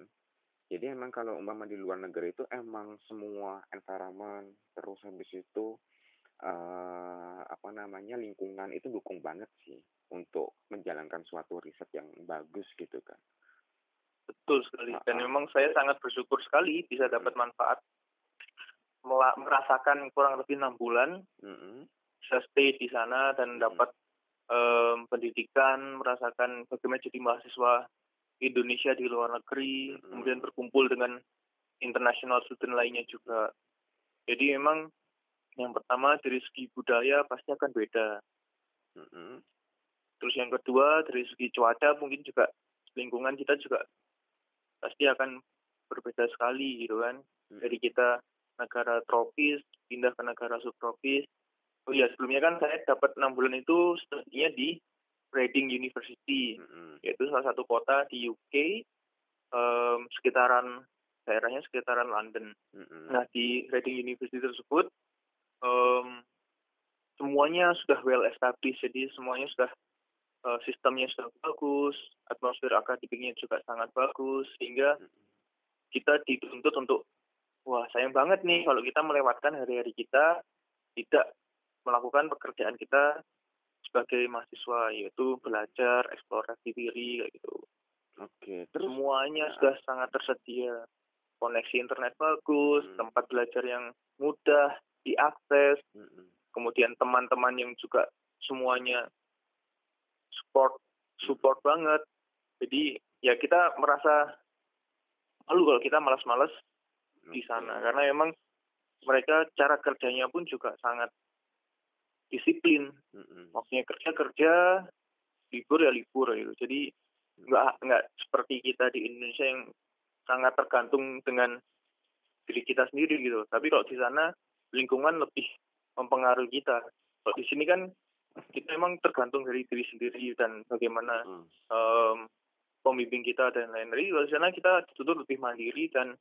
Jadi emang kalau umpama di luar negeri itu emang semua environment, terus habis itu lingkungan itu dukung banget sih untuk menjalankan suatu riset yang bagus gitu kan. Betul sekali. Dan memang saya sangat bersyukur sekali bisa dapat manfaat, merasakan kurang lebih 6 bulan saya stay di sana dan dapat pendidikan, merasakan bagaimana jadi mahasiswa Indonesia di luar negeri, kemudian berkumpul dengan international student lainnya juga. Jadi memang yang pertama dari segi budaya pasti akan beda. Terus yang kedua dari segi cuaca mungkin juga lingkungan kita juga pasti akan berbeda sekali gitu kan. Dari kita negara tropis pindah ke negara subtropis. Oh ya, sebelumnya kan saya dapat 6 bulan itu studinya di Reading University, yaitu salah satu kota di UK, sekitaran daerahnya sekitaran London. Nah di Reading University tersebut semuanya sudah well established, jadi semuanya sudah sistemnya sudah bagus, atmosfer akademiknya juga sangat bagus, sehingga kita dituntut untuk, wah sayang banget nih kalau kita melewatkan hari-hari kita tidak melakukan pekerjaan kita sebagai mahasiswa, yaitu belajar, eksplorasi diri kayak gitu. Oke, terus semuanya sudah sangat tersedia, koneksi internet bagus, tempat belajar yang mudah diakses, kemudian teman-teman yang juga semuanya support banget. Jadi ya kita merasa malu kalau kita malas-malas di sana, karena emang mereka cara kerjanya pun juga sangat disiplin. Waktunya kerja, libur ya libur gitu. Jadi nggak seperti kita di Indonesia yang sangat tergantung dengan diri kita sendiri gitu. Tapi kalau di sana lingkungan lebih mempengaruhi kita. Kalau di sini kan kita memang tergantung dari diri sendiri dan bagaimana pembimbing kita dan lain-lain. Di sana kita dituntut lebih mandiri, dan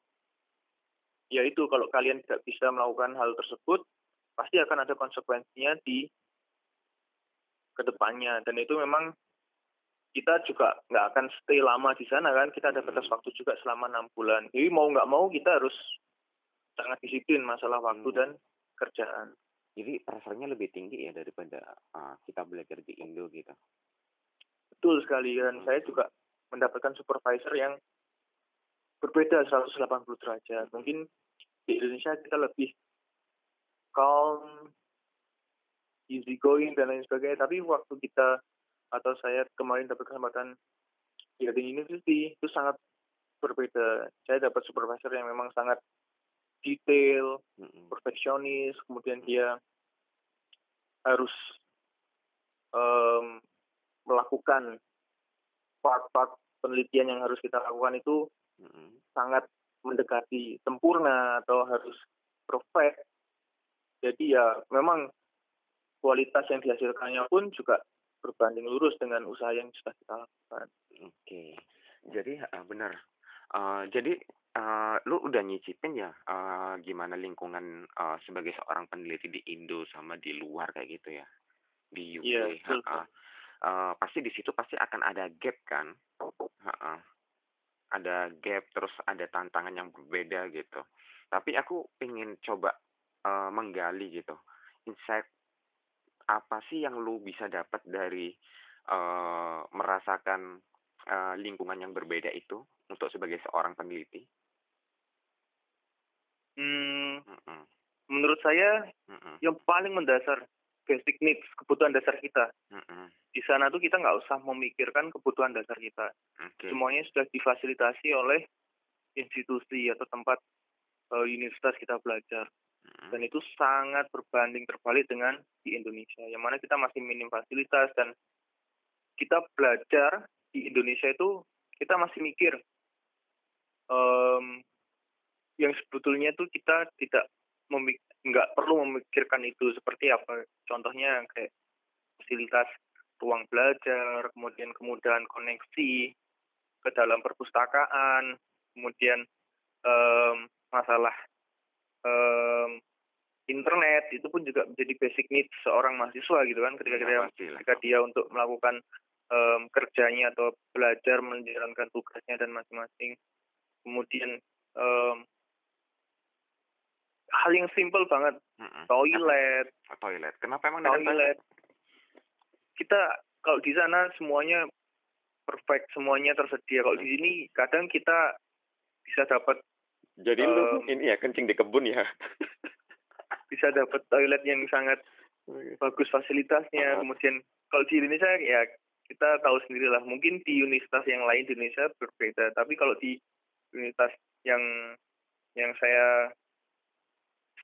ya itu kalau kalian tidak bisa melakukan hal tersebut pasti akan ada konsekuensinya di kedepannya. Dan itu memang kita juga nggak akan stay lama di sana kan. Kita ada batas waktu juga selama 6 bulan. Jadi mau nggak mau kita harus sangat disiplin masalah waktu dan kerjaan. Jadi rasanya lebih tinggi ya daripada kita belajar di Indo gitu. Betul sekali. Dan saya juga mendapatkan supervisor yang berbeda 180 derajat. Mungkin di Indonesia kita lebih calm, easy going dan lain sebagainya. Tapi waktu kita atau saya kemarin dapat kesempatan di Reading University itu sangat berbeda. Saya dapat supervisor yang memang sangat detail, perfeksionis, kemudian dia harus melakukan part-part penelitian yang harus kita lakukan itu sangat mendekati sempurna atau harus perfect. Jadi ya memang kualitas yang dihasilkannya pun juga berbanding lurus dengan usaha yang sudah kita lakukan. Oke, jadi benar. Lu udah nyicipin ya gimana lingkungan sebagai seorang peneliti di Indo sama di luar kayak gitu ya, di UK. Iya, betul. Pasti di situ pasti akan ada gap kan? Ada gap, terus ada tantangan yang berbeda gitu. Tapi aku pengen coba menggali gitu, insight apa sih yang lu bisa dapat dari merasakan lingkungan yang berbeda itu untuk sebagai seorang peneliti? Menurut saya yang paling mendasar, basic needs, kebutuhan dasar kita. Di sana tuh kita nggak usah memikirkan kebutuhan dasar kita. Semuanya sudah difasilitasi oleh institusi atau tempat universitas kita belajar. Dan itu sangat berbanding terbalik dengan di Indonesia, yang mana kita masih minim fasilitas, dan kita belajar di Indonesia itu kita masih mikir yang sebetulnya tuh kita tidak nggak perlu memikirkan itu seperti apa. Contohnya kayak fasilitas ruang belajar, kemudian kemudahan koneksi ke dalam perpustakaan, kemudian masalah internet itu pun juga menjadi basic needs seorang mahasiswa gitu kan, ketika dia untuk melakukan kerjanya atau belajar menjalankan tugasnya dan masing-masing. Kemudian hal yang simple banget, toilet. Kenapa emang toilet? Kita kalau di sana semuanya perfect, semuanya tersedia. Kalau di sini kadang kita bisa dapat. Jadi lu ini ya kencing di kebun ya. Bisa dapat toilet yang sangat bagus fasilitasnya. Kemudian kalau di Indonesia ya kita tahu sendirilah. Mungkin di universitas yang lain di Indonesia berbeda. Tapi kalau di universitas yang saya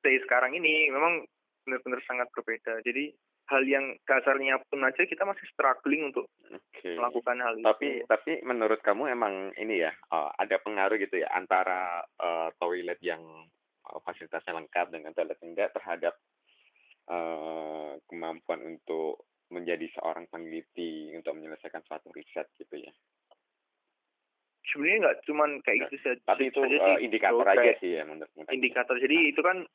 stay sekarang ini memang benar-benar sangat berbeda. Jadi hal yang dasarnya pun aja kita masih struggling untuk melakukan hal itu. Tapi menurut kamu emang ini ya, ada pengaruh gitu ya antara toilet yang fasilitasnya lengkap dengan toilet enggak terhadap kemampuan untuk menjadi seorang peneliti untuk menyelesaikan suatu riset gitu ya. Sebenarnya nggak cuman kayak gitu saja. Tapi itu indikator aja sih ya menurut indikator. Jadi itu kan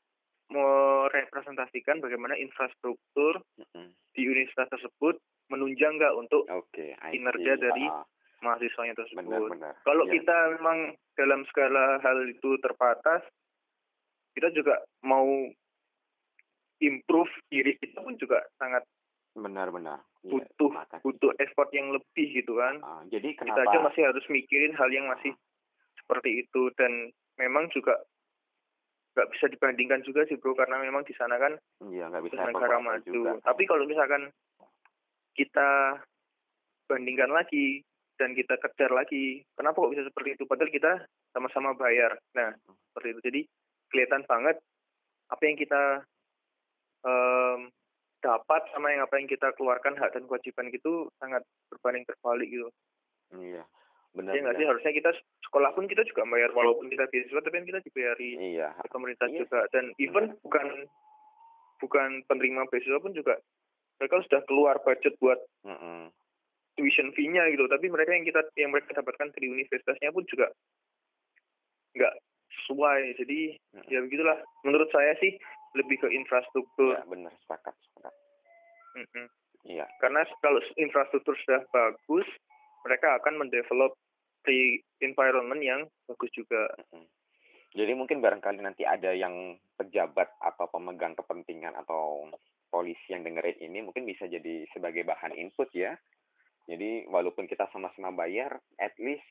merepresentasikan bagaimana infrastruktur di universitas tersebut menunjang nggak untuk kinerja dari mahasiswanya tersebut. Benar. Kalau kita memang dalam segala hal itu terbatas, kita juga mau improve diri kita pun juga sangat benar-benar butuh effort yang lebih gitu kan. Jadi kenapa kita aja masih harus mikirin hal yang masih seperti itu, dan memang juga nggak bisa dibandingkan juga sih bro, karena memang di sana kan negara maju. Tapi kalau misalkan kita bandingkan lagi dan kita kejar lagi, kenapa kok bisa seperti itu? Padahal kita sama-sama bayar. Nah, seperti itu. Jadi kelihatan banget apa yang kita dapat sama yang apa yang kita keluarkan, hak dan kewajiban itu sangat berbanding terbalik gitu. Iya. Benar, ya nggak sih, harusnya kita sekolah pun kita juga bayar, walaupun kita beasiswa tapi kita dibayari pemerintah juga, dan even bukan penerima beasiswa pun juga mereka sudah keluar budget buat tuition fee-nya gitu, tapi mereka yang mereka dapatkan dari universitasnya pun juga nggak sesuai. Jadi ya begitulah, menurut saya sih lebih ke infrastruktur. Ya, benar, sepakat. Iya. Karena kalau infrastruktur sudah bagus, mereka akan mendevelop di environment yang bagus juga. Jadi mungkin barangkali nanti ada yang pejabat atau pemegang kepentingan atau polisi yang dengerin ini mungkin bisa jadi sebagai bahan input ya. Jadi walaupun kita sama-sama bayar, at least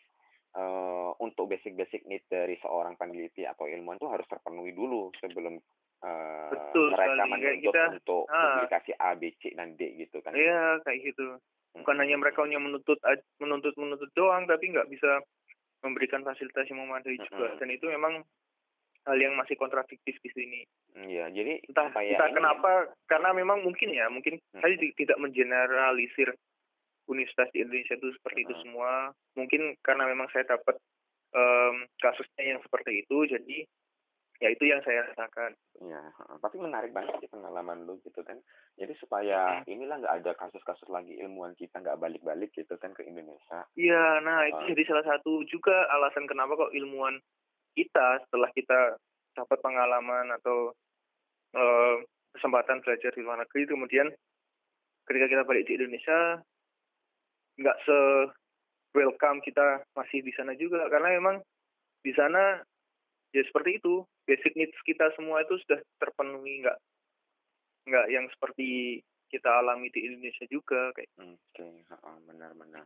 untuk basic need dari seorang peneliti atau ilmuwan itu harus terpenuhi dulu sebelum mereka menuntut untuk publikasi A, B, C, dan D gitu kan. Iya, kayak gitu. Bukan hanya mereka hanya menuntut doang, tapi nggak bisa memberikan fasilitas yang memadai juga. Dan itu memang hal yang masih kontradiktif di sini. Iya, jadi entah kenapa, karena memang mungkin saya tidak mengeneralisir universitas di Indonesia itu seperti itu semua. Mungkin karena memang saya dapat kasusnya yang seperti itu, jadi ya itu yang saya rasakan. Ya, tapi menarik banget sih pengalaman lu gitu kan. Jadi supaya inilah nggak ada kasus-kasus lagi ilmuwan kita nggak balik-balik gitu kan ke Indonesia. Iya, nah itu jadi salah satu juga alasan kenapa kok ilmuwan kita setelah kita dapat pengalaman atau kesempatan belajar di luar negeri, kemudian ketika kita balik di Indonesia nggak se-welcome kita masih di sana juga, karena memang di sana ya seperti itu. Basic needs kita semua itu sudah terpenuhi, nggak yang seperti kita alami di Indonesia juga kayak. Benar-benar.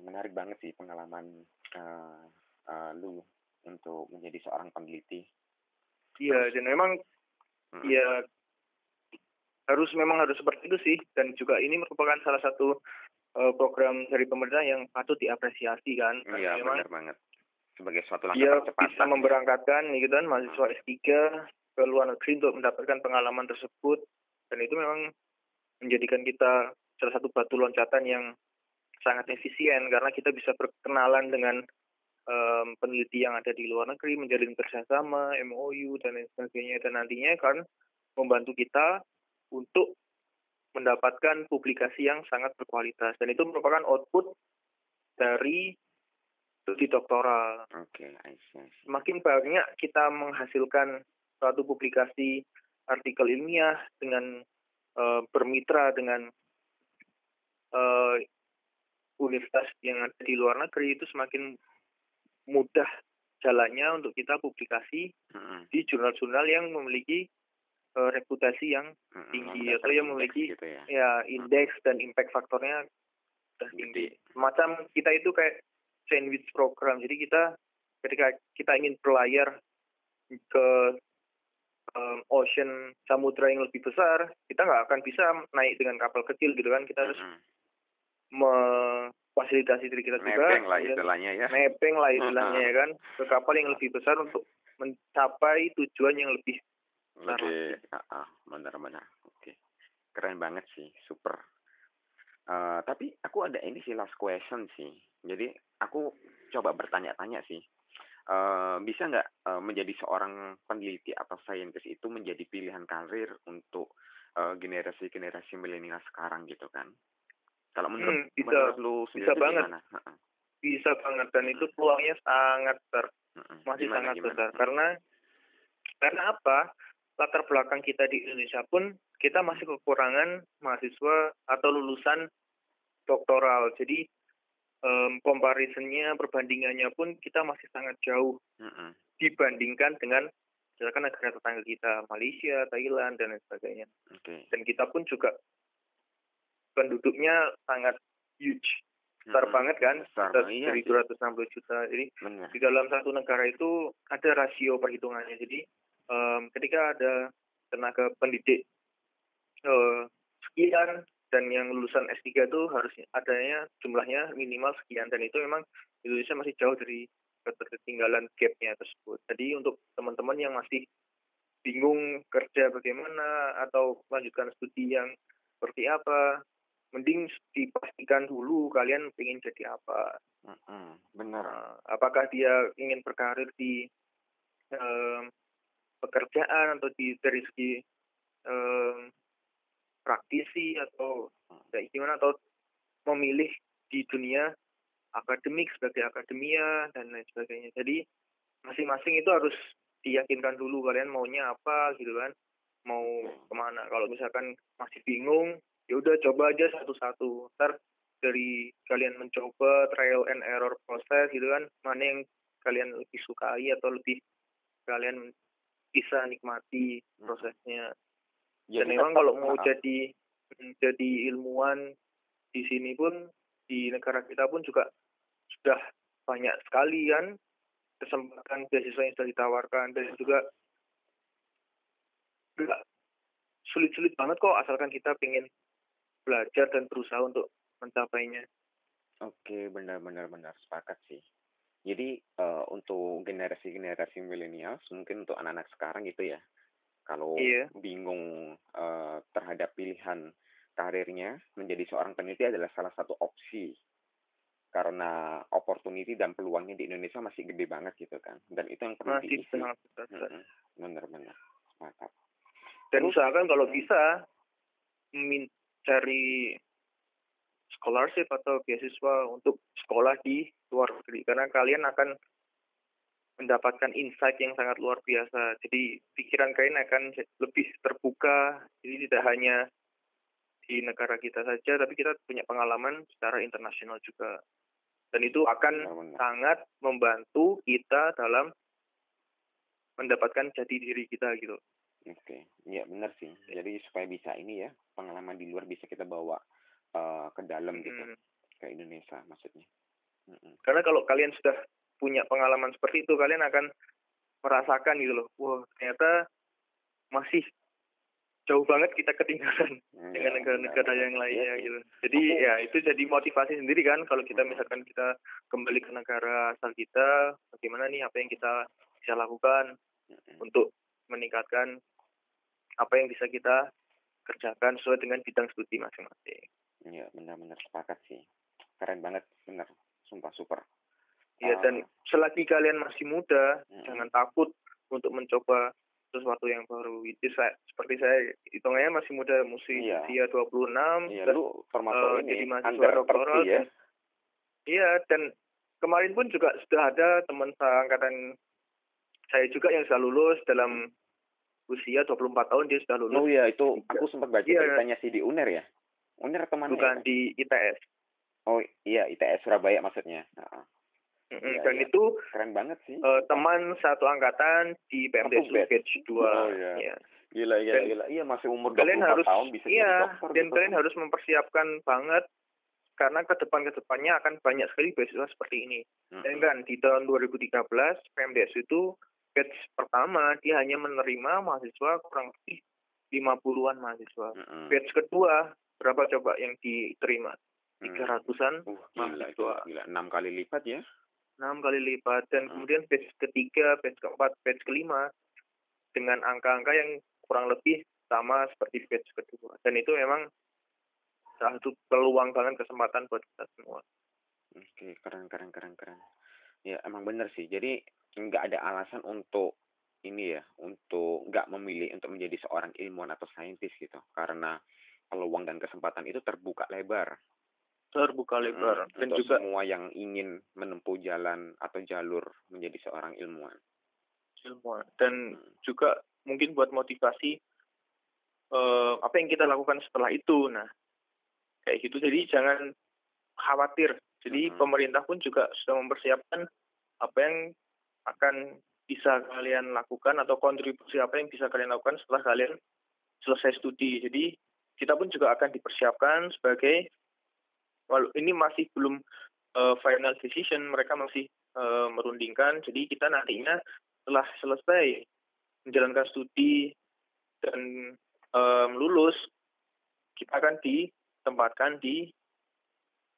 Menarik banget sih pengalaman lu untuk menjadi seorang peneliti. Iya, dan memang ya harus seperti itu sih, dan juga ini merupakan salah satu program dari pemerintah yang patut diapresiasi kan. Iya, benar banget. Sebagai suatu langkah percepatan. Bisa memberangkatkan gitu kan mahasiswa S3 ke luar negeri untuk mendapatkan pengalaman tersebut, dan itu memang menjadikan kita salah satu batu loncatan yang sangat efisien, karena kita bisa berkenalan dengan peneliti yang ada di luar negeri, menjalin kerjasama, MOU, dan lain sebagainya. Dan nantinya akan membantu kita untuk mendapatkan publikasi yang sangat berkualitas. Dan itu merupakan output dari studi doktoral. Okay, makin banyak kita menghasilkan suatu publikasi artikel ilmiah dengan bermitra dengan universitas yang ada di luar negeri, itu semakin mudah jalannya untuk kita publikasi di jurnal-jurnal yang memiliki reputasi yang tinggi, atau yang memiliki gitu ya indeks dan impact faktornya tinggi. Macam kita itu kayak sandwich program. Jadi kita ketika kita ingin berlayar ke ocean, samudra yang lebih besar, kita nggak akan bisa naik dengan kapal kecil gitu kan. Kita harus memfasilitasi diri kita juga. Nepeng lah istilahnya ya kan, ke kapal yang lebih besar untuk mencapai tujuan yang lebih besar. Benar-benar. Oke. Keren banget sih, super. Tapi aku ada ini sih, last question sih. Jadi aku coba bertanya-tanya sih. Bisa nggak menjadi seorang peneliti atau saintis itu menjadi pilihan karir untuk generasi-generasi milenial sekarang gitu kan? Kalau menurut lu sendiri gimana? Bisa banget, dan itu peluangnya sangat besar, besar. Karena apa? Latar belakang kita di Indonesia pun kita masih kekurangan mahasiswa atau lulusan doktoral. Jadi comparison-nya, perbandingannya pun kita masih sangat jauh dibandingkan dengan misalkan negara tetangga kita, Malaysia, Thailand, dan lain sebagainya. Dan kita pun juga penduduknya sangat huge, besar banget kan, dari 260 juta. Jadi di dalam satu negara itu ada rasio perhitungannya. Jadi ketika ada tenaga pendidik sekian, dan yang lulusan S3 itu harusnya adanya jumlahnya minimal sekian, dan itu memang Indonesia masih jauh dari ketertinggalan gap-nya tersebut. Jadi untuk teman-teman yang masih bingung kerja bagaimana atau melanjutkan studi yang seperti apa, mending dipastikan dulu kalian ingin jadi apa. Benar. Apakah dia ingin berkarir di pekerjaan atau dari segi praktisi atau kayak gimana, atau memilih di dunia akademik sebagai akademia dan lain sebagainya. Jadi masing-masing itu harus diyakinkan dulu kalian maunya apa gitu kan, mau kemana. Kalau misalkan masih bingung, ya udah coba aja satu-satu. Ntar dari kalian mencoba trial and error proses gitu kan, mana yang kalian lebih sukai atau lebih kalian bisa nikmati prosesnya. Dan memang kalau mau jadi ilmuwan di sini pun, di negara kita pun juga sudah banyak sekali kan kesempatan beasiswa yang sudah ditawarkan, dan juga nggak sulit-sulit banget kok asalkan kita pengen belajar dan berusaha untuk mencapainya. Oke, benar-benar sepakat sih. Jadi untuk generasi-generasi milenial, mungkin untuk anak-anak sekarang gitu ya, kalau bingung terhadap pilihan karirnya, menjadi seorang peneliti adalah salah satu opsi. Karena opportunity dan peluangnya di Indonesia masih gede banget gitu kan. Dan itu yang perlu diisi. Benar-benar. Dan usahakan kalau bisa mencari scholarship atau beasiswa untuk sekolah di luar negeri. Karena kalian akan mendapatkan insight yang sangat luar biasa. Jadi pikiran kalian akan lebih terbuka. Jadi tidak hanya di negara kita saja, tapi kita punya pengalaman secara internasional juga. Dan itu akan sangat membantu kita dalam mendapatkan jati diri kita gitu. Oke, ya benar sih. Jadi supaya bisa ini ya, pengalaman di luar bisa kita bawa ke dalam gitu, ke Indonesia maksudnya. Karena kalau kalian sudah punya pengalaman seperti itu, kalian akan merasakan gitu loh, wah ternyata masih jauh banget kita ketinggalan dengan negara-negara yang lainnya gitu. Jadi ya itu jadi motivasi sendiri kan, kalau kita misalkan kita kembali ke negara asal kita, bagaimana nih apa yang kita bisa lakukan untuk meningkatkan apa yang bisa kita kerjakan sesuai dengan bidang studi masing-masing. Iya, benar-benar sepakat sih. Keren banget, benar. Sumpah super. Ya, dan selagi kalian masih muda, jangan takut untuk mencoba sesuatu yang baru. Itu seperti saya, hitungannya masih muda, mesti usia 26, dan jadi mahasiswa doktoral. Iya, dan kemarin pun juga sudah ada teman seangkatan saya juga yang sudah lulus dalam usia 24 tahun dia sudah lulus. Oh iya, itu aku sempat baca ceritanya sih di Unair ya. Unair teman bukan ya? Di ITS. Oh iya, ITS Surabaya maksudnya. Nah. Ya, dan itu keren banget sih. Teman satu angkatan di PMDSU batch 2. Oh, ya. Gila. Iya, masih umur 24 tahun bisa jadi dokter. Dan gitu. Kalian harus mempersiapkan banget karena ke depannya akan banyak sekali beasiswa seperti ini. Dan kan di tahun 2013 PMDSU itu batch pertama dia hanya menerima mahasiswa kurang lebih 50-an mahasiswa. Batch kedua berapa coba yang diterima? 300-an mahasiswa. Gila, 6 kali lipat ya. 6 kali lipat, dan kemudian batch ketiga, batch keempat, batch kelima dengan angka-angka yang kurang lebih sama seperti batch kedua. Dan itu memang salah satu peluang banget, kesempatan buat kita semua. Oke, keren. Ya, emang bener sih. Jadi, nggak ada alasan untuk ini ya, untuk nggak memilih untuk menjadi seorang ilmuwan atau saintis gitu. Karena peluang dan kesempatan itu terbuka lebar dan untuk juga semua yang ingin menempuh jalan atau jalur menjadi seorang ilmuwan dan juga mungkin buat motivasi apa yang kita lakukan setelah itu, nah kayak gitu. Jadi jangan khawatir, jadi pemerintah pun juga sudah mempersiapkan apa yang akan bisa kalian lakukan atau kontribusi apa yang bisa kalian lakukan setelah kalian selesai studi. Jadi kita pun juga akan dipersiapkan sebagai, walau ini masih belum final decision, mereka masih merundingkan. Jadi kita nantinya setelah selesai menjalankan studi dan lulus, kita akan ditempatkan di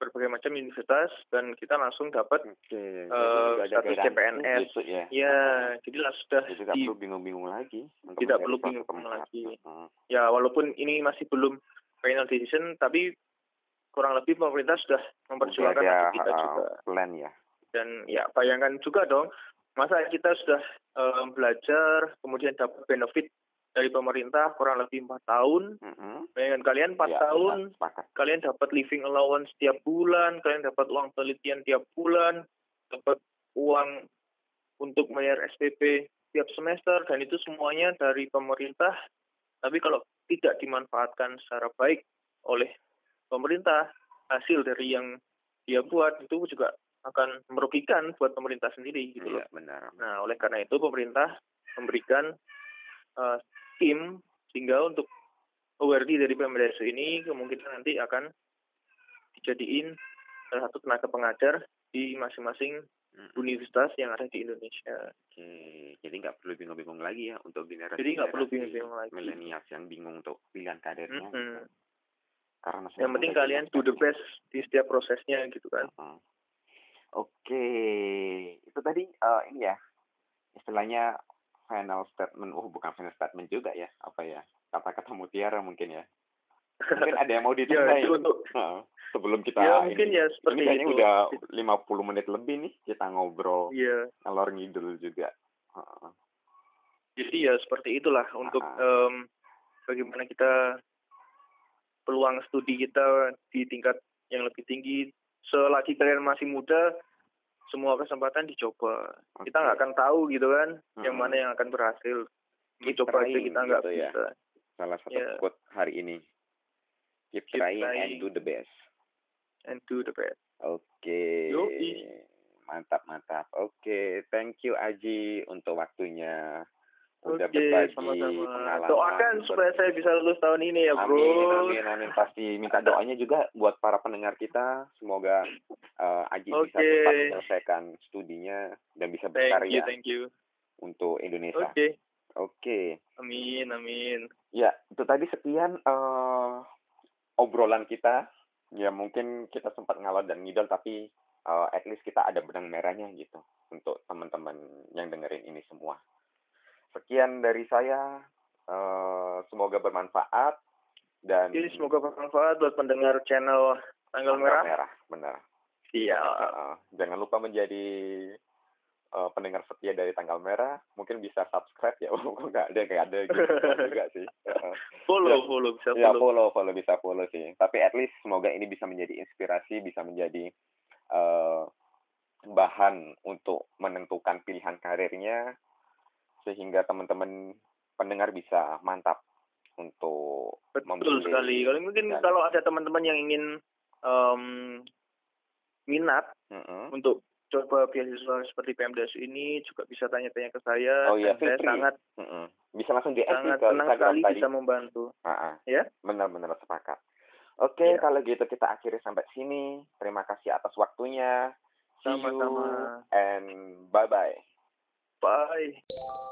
berbagai macam universitas dan kita langsung dapat status CPNS. Jadi sudah tidak perlu bingung-bingung lagi. Tidak perlu bingung lagi. Ya, walaupun ini masih belum final decision, tapi kurang lebih pemerintah sudah memperjuangkan untuk kita juga. Plan ya. Dan ya bayangkan juga dong, masa kita sudah belajar, kemudian dapat benefit dari pemerintah kurang lebih 4 tahun. Bayangkan kalian 4 tahun, kalian dapat living allowance tiap bulan, kalian dapat uang penelitian tiap bulan, dapat uang untuk bayar SPP tiap semester, dan itu semuanya dari pemerintah. Tapi kalau tidak dimanfaatkan secara baik oleh pemerintah, hasil dari yang dia buat itu juga akan merugikan buat pemerintah sendiri gitu loh. Iya, benar. Nah, oleh karena itu pemerintah memberikan tim sehingga untuk awardee dari PMDSU ini kemungkinan nanti akan dijadiin salah satu tenaga pengajar di masing-masing universitas yang ada di Indonesia. Oke, jadi nggak perlu bingung-bingung lagi ya untuk generasi milenial yang bingung untuk pilihan kadernya. Yang penting kalian do the best di setiap prosesnya gitu kan. Oke. Itu tadi ini ya istilahnya final statement. Bukan final statement juga ya, apa ya, kata-kata mutiara mungkin ya. Mungkin ada yang mau ditambahin sebelum kita ini kayaknya itu. Udah 50 menit lebih nih kita ngobrol ngalor ngidul juga. Jadi ya seperti itulah untuk bagaimana kita peluang studi kita di tingkat yang lebih tinggi. Selagi kalian masih muda, semua kesempatan dicoba. Kita nggak akan tahu gitu kan, yang mana yang akan berhasil. Coba aja kita nggak gitu bisa. Ya. Salah satu quote hari ini. Keep trying and do the best. Oke. Mantap. Oke, thank you Aji untuk waktunya. Udah berbagi pengalaman. Doakan supaya saya bisa lulus tahun ini ya, Bro. Amin. Pasti minta doanya juga buat para pendengar kita. Semoga Aji bisa cepat menyelesaikan studinya dan bisa berkarya untuk Indonesia. Oke. Amin. Ya, itu tadi sekian obrolan kita. Ya, mungkin kita sempat ngalor dan ngidol, tapi at least kita ada benang merahnya gitu untuk teman-teman yang dengerin ini semua. Sekian dari saya, semoga bermanfaat. Semoga bermanfaat buat pendengar channel Tanggal Merah. Siap. Jangan lupa menjadi pendengar setia dari Tanggal Merah. Mungkin bisa subscribe ya. Nggak ada gitu juga sih. Follow bisa follow. Ya, follow bisa follow sih. Tapi at least semoga ini bisa menjadi inspirasi, bisa menjadi bahan untuk menentukan pilihan karirnya, sehingga teman-teman pendengar bisa mantap untuk memilih. Betul sekali. Kalau mungkin kalau ada teman-teman yang ingin minat untuk coba beasiswa seperti PMDSU ini, juga bisa tanya-tanya ke saya. Oh iya, saya sangat bisa langsung di sangat senang sekali bisa membantu. Ya, benar-benar sepakat. Oke, kalau gitu kita akhiri sampai sini. Terima kasih atas waktunya. See you and bye-bye. Bye.